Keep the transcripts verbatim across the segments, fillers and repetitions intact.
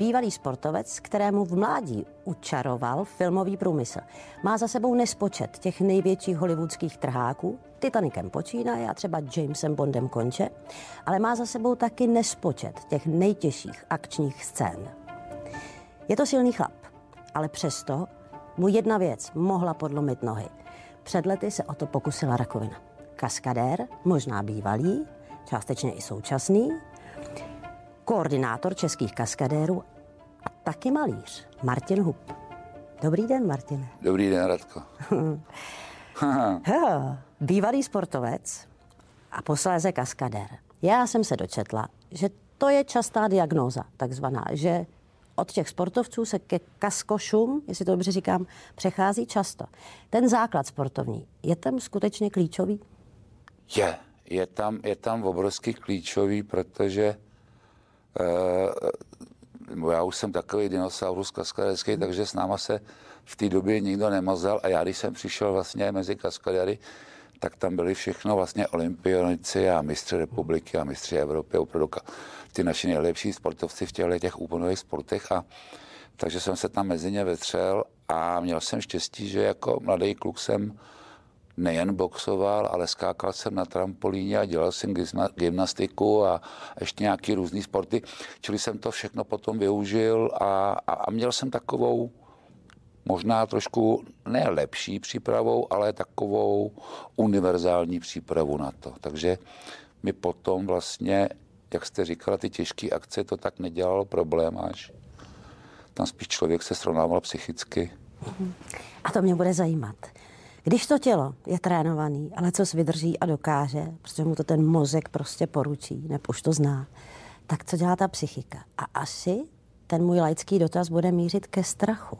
bývalý sportovec, kterému v mládí učaroval filmový průmysl. Má za sebou nespočet těch největších hollywoodských trháků, Titanicem počínaje a třeba Jamesem Bondem konče, ale má za sebou taky nespočet těch nejtěžších akčních scén. Je to silný chlap, ale přesto mu jedna věc mohla podlomit nohy. Před lety se o to pokusila rakovina. Kaskadér, možná bývalý, částečně i současný, koordinátor českých kaskadérů a taky malíř Martin Hub. Dobrý den, Martine. Dobrý den, Radko. Bývalý sportovec a posléze kaskadér. Já jsem se dočetla, že to je častá diagnóza, takzvaná, že od těch sportovců se ke kaskošům, jestli to dobře říkám, přechází často. Ten základ sportovní, je tam skutečně klíčový? Je, je tam, je tam obrovsky klíčový, protože Uh, já už jsem takový dinosaurus kaskadecký, hmm. takže s náma se v té době nikdo nemazal a já, když jsem přišel vlastně mezi kaskadéry, tak tam byli všechno vlastně olympionici a mistři republiky a mistři Evropy, opravdu ty naši nejlepší sportovci v těchto těch úplnových sportech, a takže jsem se tam mezi ně vetřel a měl jsem štěstí, že jako mladý kluk jsem nejen boxoval, ale skákal jsem na trampolíně a dělal jsem gymnastiku a ještě nějaký různý sporty. Čili jsem to všechno potom využil a, a, a měl jsem takovou možná trošku ne lepší přípravou, ale takovou univerzální přípravu na to. Takže mi potom vlastně, jak jste říkala, ty těžké akce, to tak nedělalo problém až. Tam spíš člověk se srovnával psychicky. A to mě bude zajímat. Když to tělo je trénovaný, ale co vydrží a dokáže, protože mu to ten mozek prostě poručí, nebo už to zná, tak co dělá ta psychika? A asi ten můj laický dotaz bude mířit ke strachu.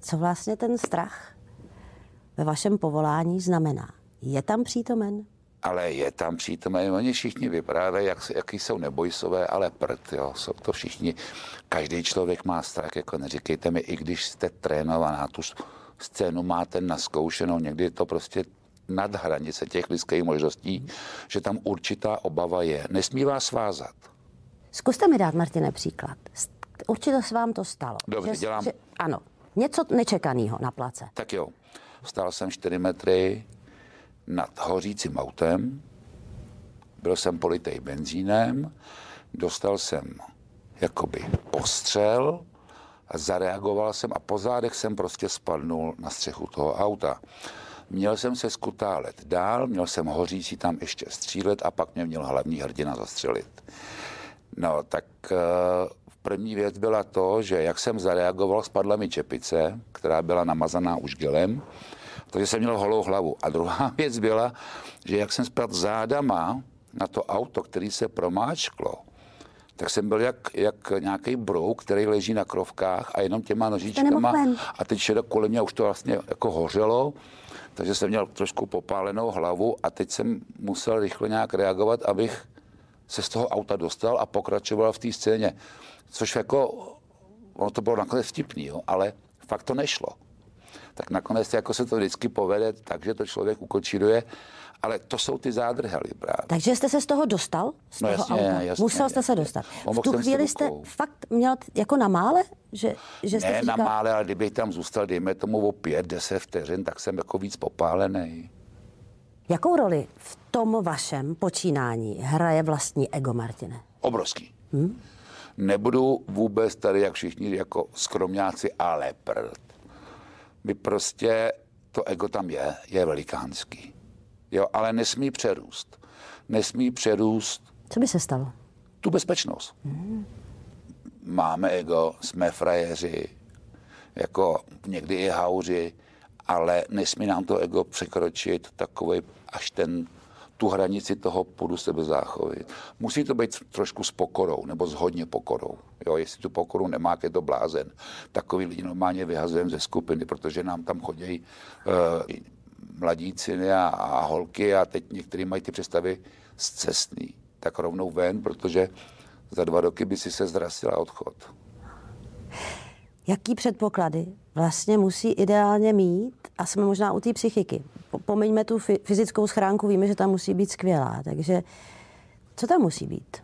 Co vlastně ten strach ve vašem povolání znamená? Je tam přítomen? Ale je tam přítomen. Oni všichni vyprávají, jak, jaký jsou nebojsové, ale prd, jo, jsou to všichni. Každý člověk má strach, jako neříkejte mi, i když jste trénovaná, tu scénu máte naskoušenou, někdy je to prostě nad hranice těch lidských možností, že tam určitá obava je. Nesmí vás svázat. Zkuste mi dát, Martine, příklad. Určitě se vám to stalo. Dobře, že, dělám. Že, ano, něco nečekaného na place. Tak jo, stál jsem čtyři metry nad hořícím autem, byl jsem politej benzínem, dostal jsem jakoby postřel, a zareagoval jsem a po zádech jsem prostě spadnul na střechu toho auta. Měl jsem se skutálet dál, měl jsem hořící tam ještě střílet a pak mě měl hlavní hrdina zastřelit. No tak uh, první věc byla to, že jak jsem zareagoval, spadla mi čepice, která byla namazaná už gelem, takže jsem měl holou hlavu. A druhá věc byla, že jak jsem spadl zádama na to auto, který se promáčklo, tak jsem byl jak, jak nějaký brouk, který leží na krovkách a jenom těma nožičkama a teď šedá kolem mě už to vlastně jako hořelo, takže jsem měl trošku popálenou hlavu a teď jsem musel rychle nějak reagovat, abych se z toho auta dostal a pokračoval v té scéně, což jako, ono to bylo nakonec vtipný, jo, ale fakt to nešlo. Tak nakonec jako se to vždycky povede, takže to člověk ukočíruje. Ale to jsou ty zádrhely právě. Takže jste se z toho dostal? Z no toho jasně, auta? Jasně, musel jasně. jste se dostat. V tu chvíli jste fakt měl jako na mále? Že, že jste ne říkal... na mále, ale kdybych tam zůstal, dejme tomu o pět, deset vteřin, tak jsem jako víc popálený. Jakou roli v tom vašem počínání hraje vlastní ego, Martine? Obrovský. Hmm? Nebudu vůbec tady, jak všichni, jako skromňáci, ale prd. My prostě, to ego tam je, je velikánský. Jo, ale nesmí přerůst. Nesmí přerůst... Co by se stalo? Tu bezpečnost. Hmm. Máme ego, jsme frajeři, jako někdy i hauři, ale nesmí nám to ego překročit takový až ten, tu hranici toho půdu sebe záchovit. Musí to být trošku s pokorou, nebo s hodně pokorou. Jo, jestli tu pokoru nemá, je to blázen. Takový lidi normálně vyhazujeme ze skupiny, protože nám tam chodějí... Uh, mladíci a, a holky a teď některý mají ty představy zcestný, tak rovnou ven, protože za dva roky by si se zrasila odchod. Jaký předpoklady vlastně musí ideálně mít, a jsme možná u té psychiky, pomeňme tu fyzickou schránku, víme, že tam musí být skvělá, takže co tam musí být?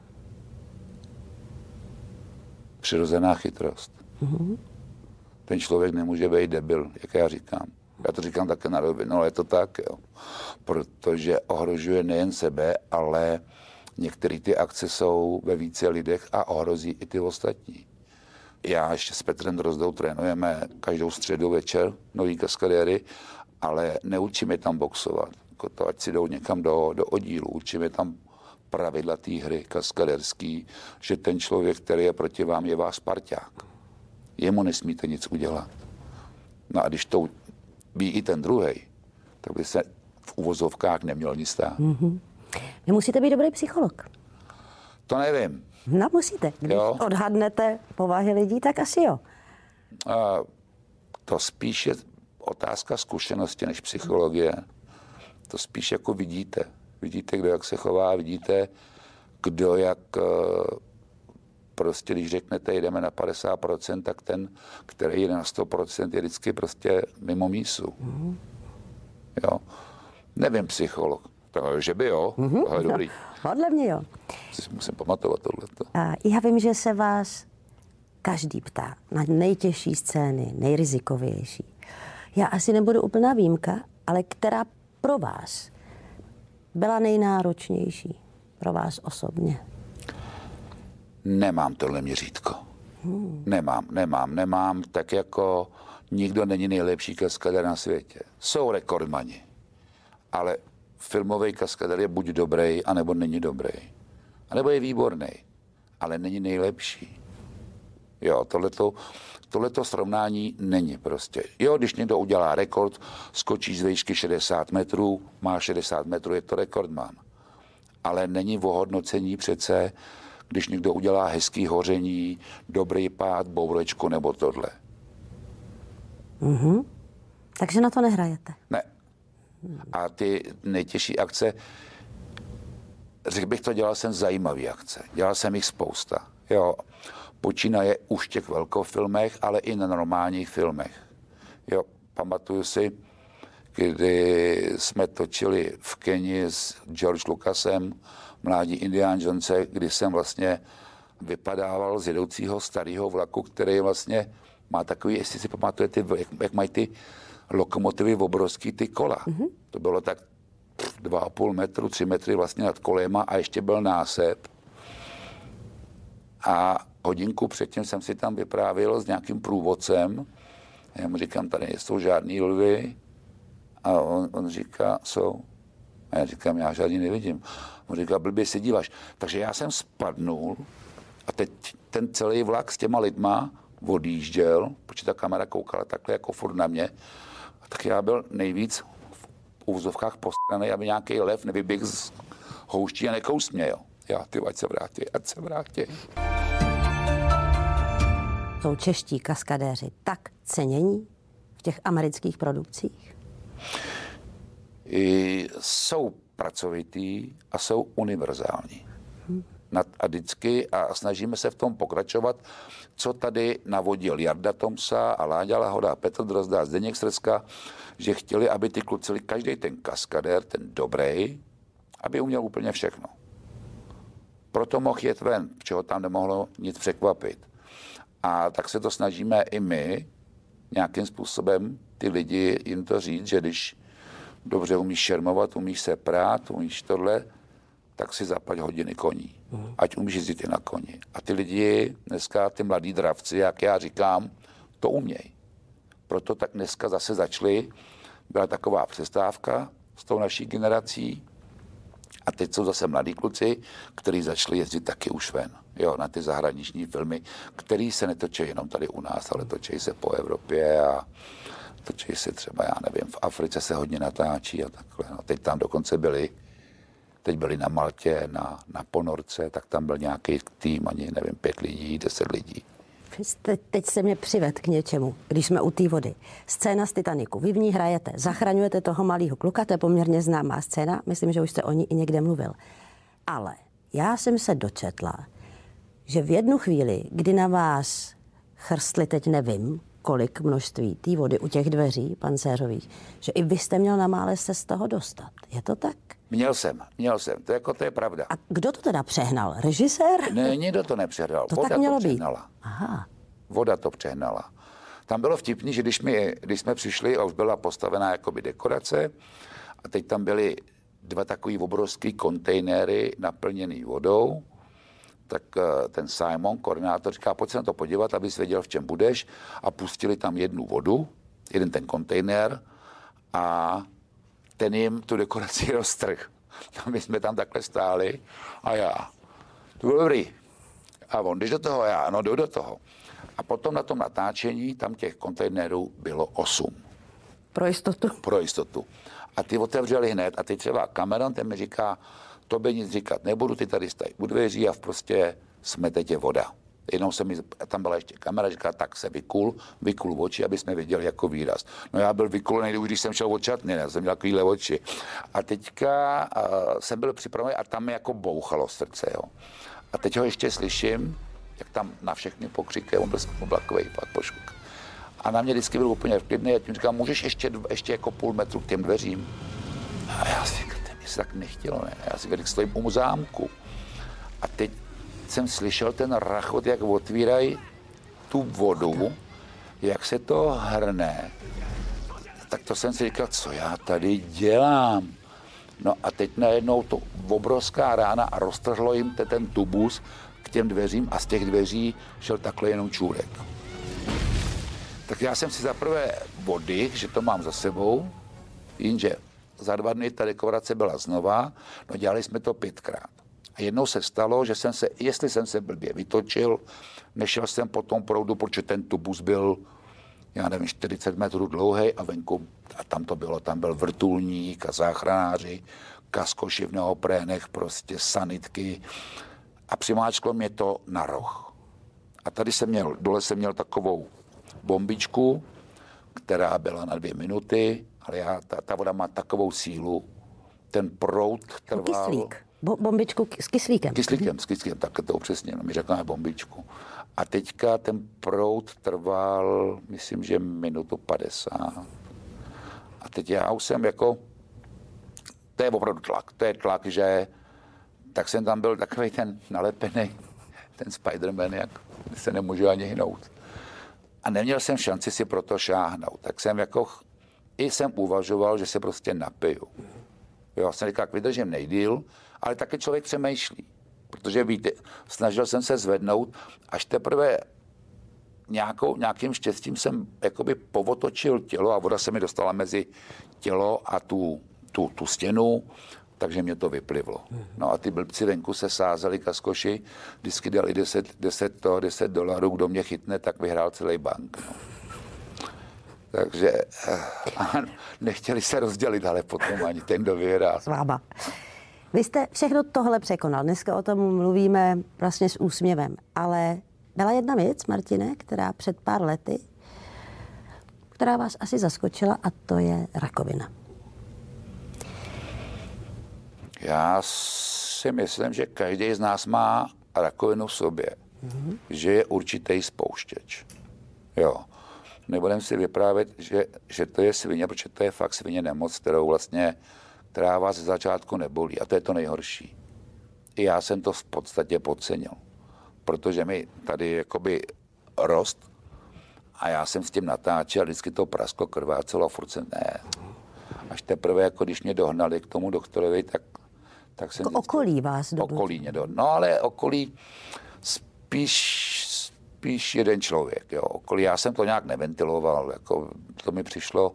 přirozená chytrost. Mm-hmm. Ten člověk nemůže být debil, jak já říkám. Já to říkám také na rovinu, ale je to tak, jo. Protože ohrožuje nejen sebe, ale některé ty akce jsou ve více lidech a ohrozí i ty ostatní. Já ještě s Petrem Drozdou trénujeme každou středu večer nový kaskadéry, ale neučíme tam boxovat. Jako to, ať si jdou někam do, do oddílu, učíme tam pravidla té hry kaskaderský, že ten člověk, který je proti vám, je váš parťák. Jemu nesmíte nic udělat. No a když to ví i ten druhej, tak by se v uvozovkách neměl nic stát. Mm-hmm. Nemusíte být dobrý psycholog. To nevím. No musíte. Když jo? Odhadnete povahy lidí, tak asi jo. A to spíš je otázka zkušenosti než psychologie. To spíš jako vidíte. Vidíte, kdo jak se chová, vidíte, kdo jak... Prostě, když řeknete, jdeme na padesát procent, tak ten, který jde na sto procent, je vždycky prostě mimo mísu. Mm-hmm. Jo. Nevím, psycholog. To, že by jo, mm-hmm. Tohle je dobrý. No, podle mě jo. Musím pamatovat tohleto. A já vím, že se vás každý ptá na nejtěžší scény, nejrizikovější. Já asi nebudu úplná výjimka, ale která pro vás byla nejnáročnější? Pro vás osobně? Nemám tohle měřítko. Hmm. Nemám, nemám, nemám. Tak jako nikdo není nejlepší kaskader na světě. Jsou rekordmani, ale filmový kaskader je buď dobrý, anebo není dobrý. A nebo je výborný, ale není nejlepší. Jo, tohleto, tohleto srovnání není prostě. Jo, když někdo udělá rekord, skočí z výšky šedesát metrů, má šedesát metrů, je to rekordman. Ale není ohodnocení přece, když někdo udělá hezký hoření, dobrý pád, bourečku nebo tohle. Mm-hmm. Takže na to nehrajete? Ne. A ty nejtěžší akce, řekl bych to, dělal jsem zajímavý akce. Dělal jsem jich spousta. Jo. Počínaje už v těch velkofilmech, ale i na normálních filmech. Jo. Pamatuju si, kdy jsme točili v Keni s George Lucasem Mládí Indiana Jonese, kdy jsem vlastně vypadával z jedoucího starého vlaku, který vlastně má takový, jestli si pamatujete, jak, jak mají ty lokomotivy obrovský ty kola. Mm-hmm. To bylo tak dva a půl metru, tři metry vlastně nad kolema a ještě byl násep. A hodinku předtím jsem si tam vyprávěl s nějakým průvodcem. Já mu říkám, tady nejsou žádný lvy. A on, on říká, jsou. A já říkám, já žádný nevidím. On říká, blbě se díváš. Takže já jsem spadnul a teď ten celý vlak s těma lidma odjížděl, protože ta kamera koukala takhle jako furt na mě. A tak já byl nejvíc v uvozovkách postranej, aby nějaký lev nevyběhl z houští a nekous mě, jo. Já, ty, ať se vrátí, ať se vrátí. Jsou čeští kaskadéři tak cenění v těch amerických produkcích? I jsou pracovití a jsou univerzální. Nad a vždycky a snažíme se v tom pokračovat, co tady navodil Jarda Tomsa a Láďa Lahoda, Petr Drozda a Zdeněk Srdska, že chtěli, aby ty kluci, každý ten kaskadér, ten dobrý, aby uměl úplně všechno. Proto mohl jet ven, čeho tam nemohlo nic překvapit. A tak se to snažíme i my nějakým způsobem ty lidi jim to říct, že když dobře umíš šermovat, umíš se prát, umíš tohle, tak si zaplať hodiny koní. Ať umíš jezdit i na koni. A ty lidi, dneska ty mladí dravci, jak já říkám, to umějí. Proto tak dneska zase začali, byla taková přestávka s tou naší generací a teď jsou zase mladí kluci, kteří začali jezdit taky už ven. Jo, na ty zahraniční filmy, které se netočí jenom tady u nás, ale točí se po Evropě a točí se třeba, já nevím, v Africe se hodně natáčí a takhle. No, teď tam dokonce byli, teď byli na Maltě, na, na Ponorce, tak tam byl nějaký tým, ani nevím, pět lidí, deset lidí. Te, teď se mě přived k něčemu, když jsme u té vody. Scéna z Titaniku, vy v ní hrajete, zachraňujete toho malého kluka, to je poměrně známá scéna, myslím, že už jste o ní i někde mluvil. Ale já jsem se dočetla, že v jednu chvíli, kdy na vás chrstli, teď nevím, kolik množství té vody u těch dveří pancéřových, že i vy jste měl na mále se z toho dostat. Je to tak? Měl jsem, měl jsem, to, jako, to je pravda. A kdo to teda přehnal? Režisér? Ne, nikdo to nepřehnal. To Voda tak mělo to přehnala. Být. Aha. Voda to přehnala. Tam bylo vtipný, že když, my, když jsme přišli a už byla postavená jakoby dekorace a teď tam byly dva takový obrovský kontejnery naplněný vodou, tak ten Simon, koordinátor, říká, pojď se na to podívat, abys věděl, v čem budeš, a pustili tam jednu vodu, jeden ten kontejner, a ten jim tu dekoraci roztrh. My jsme tam takhle stáli a já, to bylo dobrý. A on, jdeš do toho, já, no jdu do toho. A potom na tom natáčení, tam těch kontejnerů bylo osm. Pro jistotu. Pro jistotu. A ty otevřeli hned a ty třeba Cameron, ten mi říká, tobě nic říkat nebudu, ty tady stají u dveří a prostě smete tě voda. Jenom se mi, tam byla ještě kamera, říká, tak se vykul, vykul oči, aby jsme viděli jako výraz. No já byl vykulený, když jsem šel od šatny, já jsem měl takovýhle oči. A teďka uh, jsem byl připravený a tam mi jako bouchalo srdce, jo. A teď ho ještě slyším, jak tam na všechny pokřiky, on byl oblakovej, pak poškuk. A na mě vždycky byl úplně vklidný, já tím říkám, můžeš ještě, ještě jako půl metru k těm dveřím? A já si říkám, mě se tak nechtělo, ne? Já si říkám, stojím u zámku. A teď jsem slyšel ten rachot, jak otvírají tu vodu, jak se to hrne. Tak to jsem si říkal, co já tady dělám? No a teď najednou to obrovská rána a roztrhlo jim te ten tubus k těm dveřím a z těch dveří šel takhle jenom čůrek. Tak já jsem si zaprvé oddych, že to mám za sebou, jenže za dva dny ta dekorace byla znova, no dělali jsme to pětkrát. A jednou se stalo, že jsem se, jestli jsem se blbě vytočil, nešel jsem po tom proudu, protože ten tubus byl, já nevím, čtyřicet metrů dlouhý a venku, a tam to bylo, tam byl vrtulník a záchranáři, kaskoši v neoprénech, prostě sanitky, a přimáčklo mě to na roh. A tady jsem měl, dole jsem měl takovou bombičku, která byla na dvě minuty, ale já, ta, ta voda má takovou sílu, ten proud trval... Kyslík. Bo, bombičku s kyslíkem. Kyslíkem, s kyslíkem, tak to přesně, no, my řekneme bombičku. A teďka ten proud trval, myslím, že minutu padesát. A teď já už jsem jako, to je opravdu tlak, to je tlak, že tak jsem tam byl takový ten nalepený, ten Spiderman, jak se nemůžu ani hnout. A neměl jsem šanci si pro to šáhnout, tak jsem jako... I jsem uvažoval, že se prostě napiju. Já jsem říkal, vydržím nejdýl, ale taky člověk přemýšlí. Protože víte, snažil jsem se zvednout, až teprve nějakou, nějakým štěstím jsem jakoby povotočil tělo a voda se mi dostala mezi tělo a tu, tu, tu stěnu, takže mě to vyplivlo. No a ty blbci venku se sázeli kaskoši, vždycky dali deset dolarů, kdo mě chytne, tak vyhrál celý bank. No. Takže nechtěli se rozdělit, ale potom ani ten, kdo vyhrál. Slába. Vy jste všechno tohle překonal. Dneska o tom mluvíme vlastně s úsměvem. Ale byla jedna věc, Martine, která před pár lety, která vás asi zaskočila, a to je rakovina. Já si myslím, že každý z nás má rakovinu v sobě. Mm-hmm. Že je určitý spouštěč. Jo. Nebudem si vyprávět, že, že to je svině, protože to je fakt svině nemoc, kterou vlastně, která vás ze začátku nebolí. A to je to nejhorší. I já jsem to v podstatě podcenil, protože mi tady jakoby rost a já jsem s tím natáčel, vždycky to prasklo, krvácelo, furt jsem ne. Až teprve, jako když mě dohnali k tomu doktorovi, tak, tak jsem... Jako vždycky, okolí vás dohnali. Okolí mě dohnali. No ale okolí spíš... Spíš jeden člověk, jo, okolí. Já jsem to nějak neventiloval, jako to mi přišlo,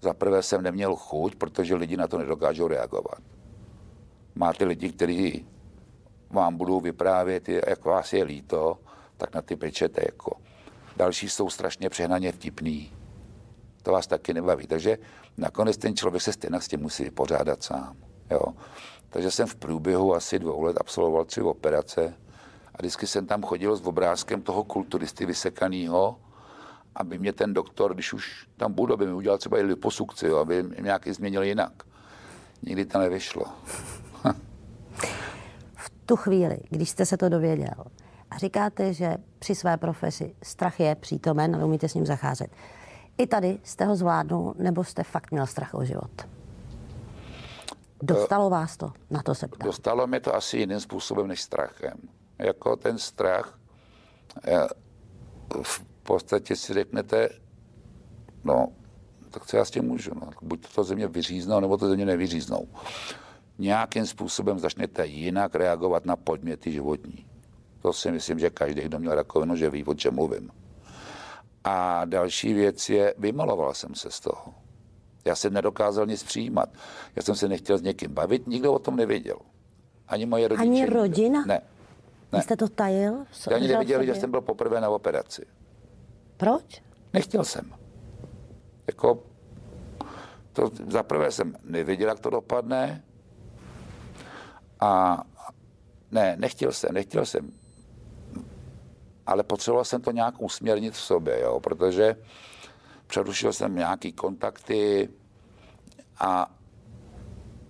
zaprvé jsem neměl chuť, protože lidi na to nedokážou reagovat. Máte lidi, kteří vám budou vyprávět, jak vás je líto, tak na ty pečete, jako. Další jsou strašně přehnaně vtipný, to vás taky nebaví, takže nakonec ten člověk se stejně s tím musí vypořádat sám, jo. Takže jsem v průběhu asi dvou let absolvoval tři operace, a vždycky jsem tam chodil s obrázkem toho kulturisty vysekaného, aby mě ten doktor, když už tam budu, aby mi udělal třeba i liposukci, jo, aby mě nějaký změnil jinak. Nikdy to nevyšlo. V tu chvíli, když jste se to dověděl a říkáte, že při své profesi strach je přítomen, ale umíte s ním zacházet. I tady jste ho zvládnul, nebo jste fakt měl strach o život? Dostalo vás to? Na to se ptám. Dostalo mě to asi jiným způsobem než strachem. Jako ten strach, v podstatě si řeknete, no, tak co já s tím můžu? No, buď to země vyříznou, nebo to země nevyříznou. Nějakým způsobem začnete jinak reagovat na podměty životní. To si myslím, že každý, kdo měl rakovinu, že ví, o čem mluvím. A další věc je, vymaloval jsem se z toho. Já jsem nedokázal nic přijímat. Já jsem se nechtěl s někým bavit, nikdo o tom nevěděl. Ani moje rodiče. Ani rodina? Ne. Ne. Vy jste to tajil? Já ani nevěděli, že jsem byl poprvé na operaci. Proč? Nechtěl jsem. Jako, to zaprvé jsem nevěděl, jak to dopadne. A ne, nechtěl jsem, nechtěl jsem. Ale potřeboval jsem to nějak usměrnit v sobě, jo, protože přerušil jsem nějaký kontakty a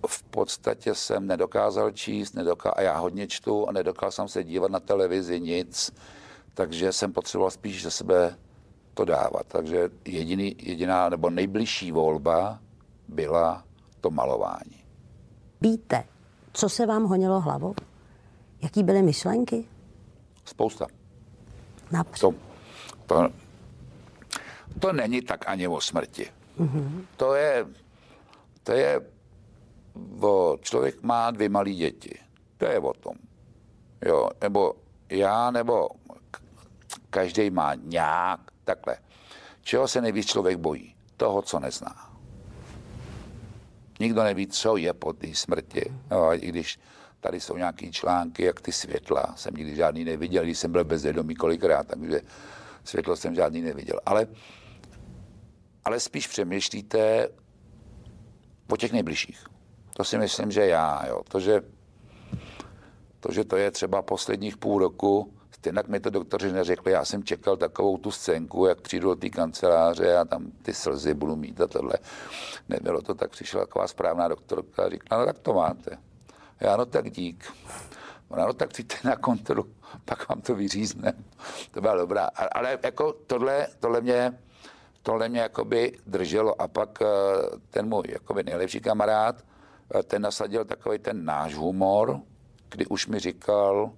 v podstatě jsem nedokázal číst, nedokázal, a já hodně čtu a nedokázal jsem se dívat na televizi, nic, takže jsem potřeboval spíš ze sebe to dávat. Takže jediný, jediná nebo nejbližší volba byla to malování. Víte, co se vám honilo hlavou? Jaký byly myšlenky? Spousta. To, to, to není tak ani o smrti. Mm-hmm. To je, to je o, člověk má dvě malé děti. To je o tom. Jo, nebo já, nebo každý má nějak takhle. Čeho se nejvíc člověk bojí? Toho, co nezná. Nikdo neví, co je po té smrti. Jo, i když tady jsou nějaké články, jak ty světla. Jsem nikdy žádný neviděl, když jsem byl bezvědomý kolikrát, takže světlo jsem žádný neviděl. Ale, ale spíš přemýšlíte po těch nejbližších. To si myslím, že já. Jo. To, že, to, že to je třeba posledních půl roku, stejnak mi to doktoři neřekli, já jsem čekal takovou tu scénku, jak přijdu do té kanceláře a tam ty slzy budu mít a tohle. Nebylo to tak, přišla taková správná doktorka a říkala, no tak to máte. Já, no tak dík. Ona, no tak přijďte na kontrolu, pak vám to vyřízne. To byla dobrá. Ale jako tohle, tohle mě, tohle mě jakoby drželo. A pak ten můj jakoby nejlepší kamarád, ten nasadil takový ten náš humor, kdy už mi říkal,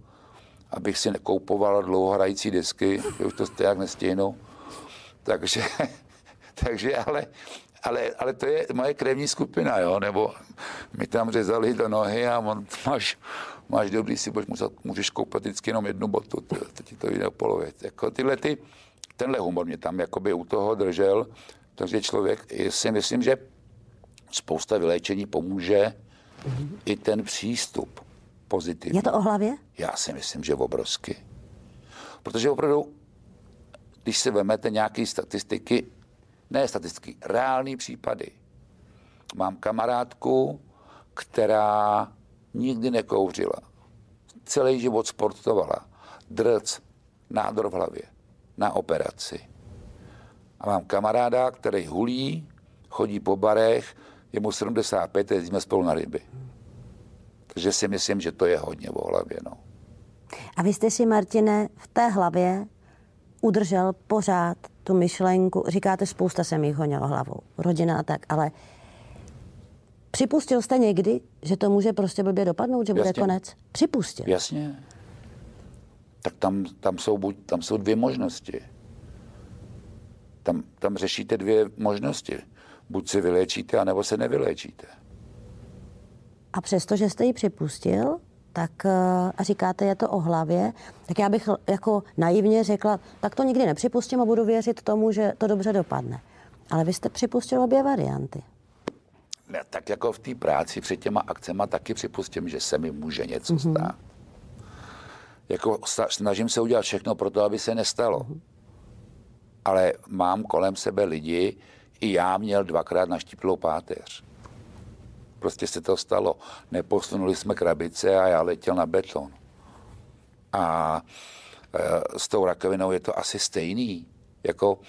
abych si nekoupoval dlouhohrající disky, že už to stejně nestihnu. Takže, takže ale... Ale, ale to je moje krevní skupina, jo, nebo mi tam řezali do nohy a on, máš, máš dobrý, si budeš muset, můžeš koupit vždycky jenom jednu botu, to, to ti to jde o polově. Jako tyhle ty, tenhle humor mě tam jakoby u toho držel, takže člověk, si myslím, že spousta vyléčení pomůže mm-hmm. i ten přístup pozitivní. Je to o hlavě? Já si myslím, že obrovsky. Protože opravdu, když si vemete nějaké statistiky, ne statistiky, reální případy. Mám kamarádku, která nikdy nekouřila. Celý život sportovala. Drc, nádor v hlavě, na operaci. A mám kamaráda, který hulí, chodí po barech, je mu sedmdesát pět, jezdíme spolu na ryby. Takže si myslím, že to je hodně o hlavě. No. A vy jste si, Martine, v té hlavě udržel pořád tu myšlenku, říkáte, spousta se mi honilo hlavou, rodina a tak, ale připustil jste někdy, že to může prostě blbě dopadnout, že bude jasně. konec? Připustil. Jasně. Tak tam, tam, jsou, buď, tam jsou dvě možnosti. Tam, tam řešíte dvě možnosti. Buď se vyléčíte, anebo se nevyléčíte. A přesto, že jste ji připustil, tak a říkáte, je to o hlavě, tak já bych jako naivně řekla, tak to nikdy nepřipustím a budu věřit tomu, že to dobře dopadne. Ale vy jste připustil obě varianty. Ne, tak jako v té práci před těma akcema taky připustím, že se mi může něco mm-hmm. stát. Jako snažím se udělat všechno pro to, aby se nestalo. Mm-hmm. Ale mám kolem sebe lidi, i já měl dvakrát naštíplou páteř. Prostě se to stalo. Neposunuli jsme krabice a já letěl na beton. A e, s tou rakovinou je to asi stejný. Jako,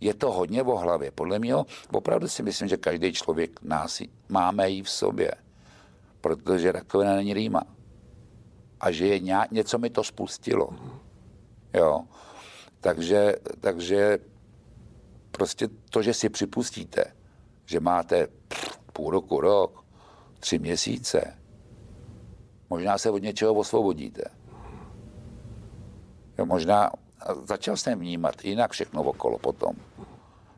je to hodně o hlavě. Podle mě opravdu si myslím, že každý člověk nás máme jí v sobě. Protože rakovina není rýma. A že je nějak, něco mi to spustilo. Jo. Takže, takže prostě to, že si připustíte, že máte půl roku, rok, tři měsíce, možná se od něčeho osvobodíte. Jo, možná začal jsem vnímat jinak všechno okolo potom.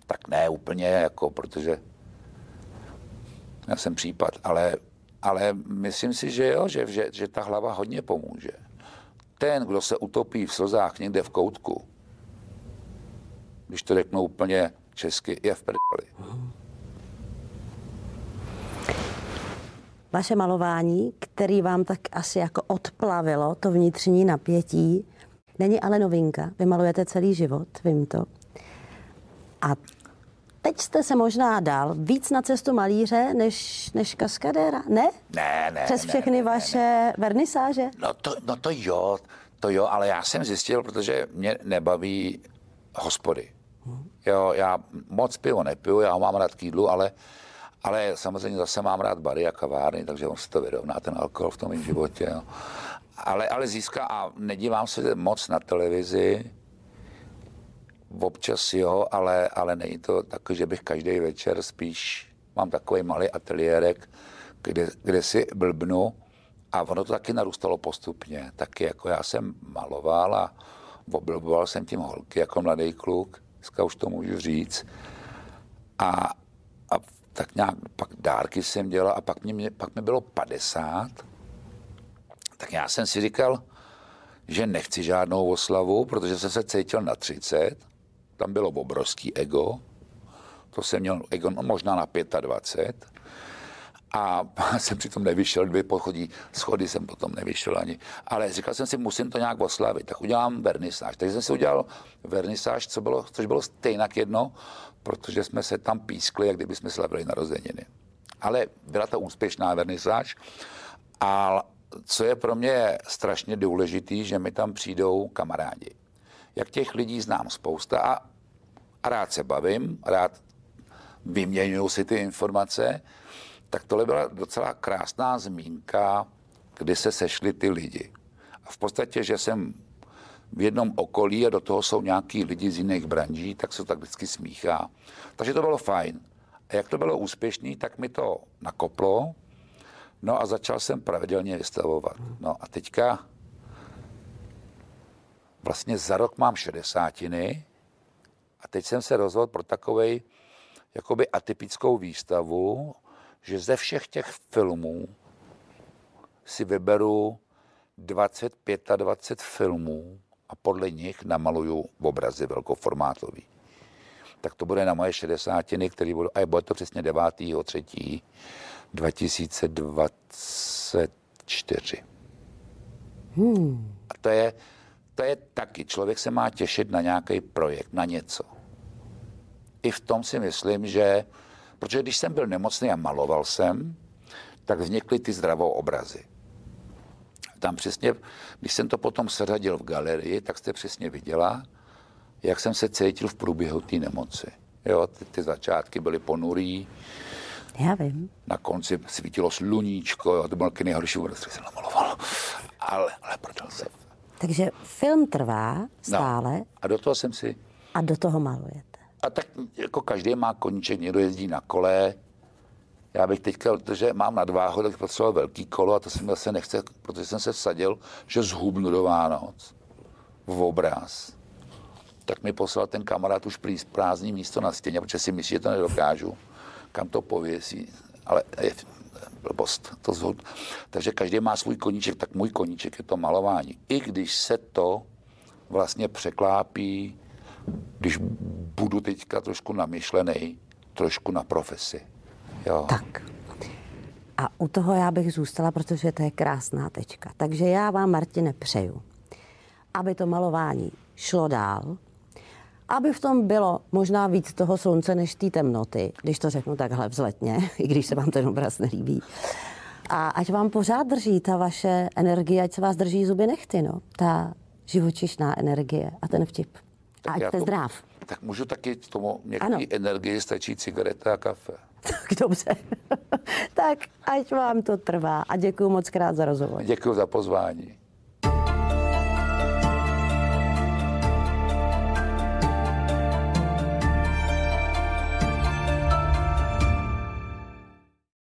Tak ne úplně, jako, protože já jsem případ, ale, ale myslím si, že jo, že, že, že ta hlava hodně pomůže. Ten, kdo se utopí v slzách někde v koutku, když to řeknou úplně česky, je v prdeli. Vaše malování, který vám tak asi jako odplavilo to vnitřní napětí, není ale novinka. Vy malujete celý život, vím to. A teď jste se možná dal víc na cestu malíře než, než kaskadéra, ne? Ne, ne. Přes všechny ne, ne, vaše ne, ne. vernisáže? No to, no to jo, to jo, ale já jsem zjistil, protože mě nebaví hospody. Jo, já moc pivo nepiju, já ho mám rád k jídlu, ale, ale samozřejmě zase mám rád bary a kavárny, takže on se to vyrovná, ten alkohol v tom mém životě. Jo. Ale, ale získá a nedívám se moc na televizi, občas jo, ale, ale není to tak, že bych každý večer spíš, mám takový malý ateliérek, kde, kde si blbnu a ono to taky narůstalo postupně. Taky jako já jsem maloval a oblboval jsem tím holky jako mladý kluk, dneska už to můžu říct. A, a tak nějak pak dárky jsem dělal a pak mi mě, pak mě bylo padesát, tak já jsem si říkal, že nechci žádnou oslavu, protože jsem se cítil na třicet, tam bylo obrovský ego, to jsem měl ego no, možná na dvacet pět a jsem přitom nevyšel, dvě pochodí schody jsem potom nevyšel ani, ale říkal jsem si, musím to nějak oslavit, tak udělám vernisáž. Takže jsem si udělal vernisáž, co bylo, což bylo stejnak jedno, protože jsme se tam pískli, jak kdyby jsme slavili narozeniny. Ale byla to úspěšná vernisáž a co je pro mě strašně důležitý, že mi tam přijdou kamarádi. Jak těch lidí znám spousta a, a rád se bavím, rád vyměňuju si ty informace, tak tohle byla docela krásná zmínka, kdy se sešli ty lidi. A v podstatě, že jsem v jednom okolí a do toho jsou nějaký lidi z jiných branží, tak se tak vždycky smíchá. Takže to bylo fajn. A jak to bylo úspěšný, tak mi to nakoplo. No a začal jsem pravidelně vystavovat. No a teďka vlastně za rok mám šedesátiny a teď jsem se rozhodl pro takovej jakoby atypickou výstavu, že ze všech těch filmů si vyberu dvacet, dvacet pět filmů a podle nich namaluju obrazy velkoformátový. Tak to bude na moje šedesátiny, který budou, a bude to přesně devátého třetího dva tisíce dvacet čtyři. Hmm. A to je, to je taky, člověk se má těšit na nějaký projekt, na něco. I v tom si myslím, že, protože když jsem byl nemocný a maloval jsem, tak vznikly ty zdravou obrazy. Tam přesně, když jsem to potom seřadil v galerii, tak jste přesně viděla, jak jsem se cítil v průběhu té nemoci. Jo, ty, ty začátky byly ponurý. Já vím. Na konci svítilo sluníčko, jo, to byl taky nejhorší obraz, který jsem namaloval, ale, ale prodal jsem. Takže film trvá stále. No, a do toho jsem si... A do toho malujete. A tak jako každý má koníček, někdo jezdí na kole. Já bych teďka, protože mám nadváhu, tak potřeboval velký kolo a to jsem zase nechce, protože jsem se vsadil, že zhubnu do Vánoc v obraz. Tak mi poslal ten kamarád už prázdný místo na stěně, protože si myslí, že to nedokážu. Kam to pověsí, ale je blbost. To zhod... Takže každý má svůj koníček, tak můj koníček je to malování. I když se to vlastně překlápí, když budu teďka trošku namyšlený, trošku na profesi. Jo. Tak. A u toho já bych zůstala, protože to je krásná tečka. Takže já vám, Martine, přeju, aby to malování šlo dál, aby v tom bylo možná víc toho slunce než té temnoty, když to řeknu takhle vzletně, i když se vám ten obraz nelíbí. A ať vám pořád drží ta vaše energie, ať se vás drží zuby nechty, no, ta živočišná energie a ten vtip. Tak a ať jste to, zdrav. Tak můžu taky k tomu některé energii stačí cigareta a kafe. Tak dobře. Tak ať vám to trvá a děkuju moc krát za rozhovor. Děkuju za pozvání.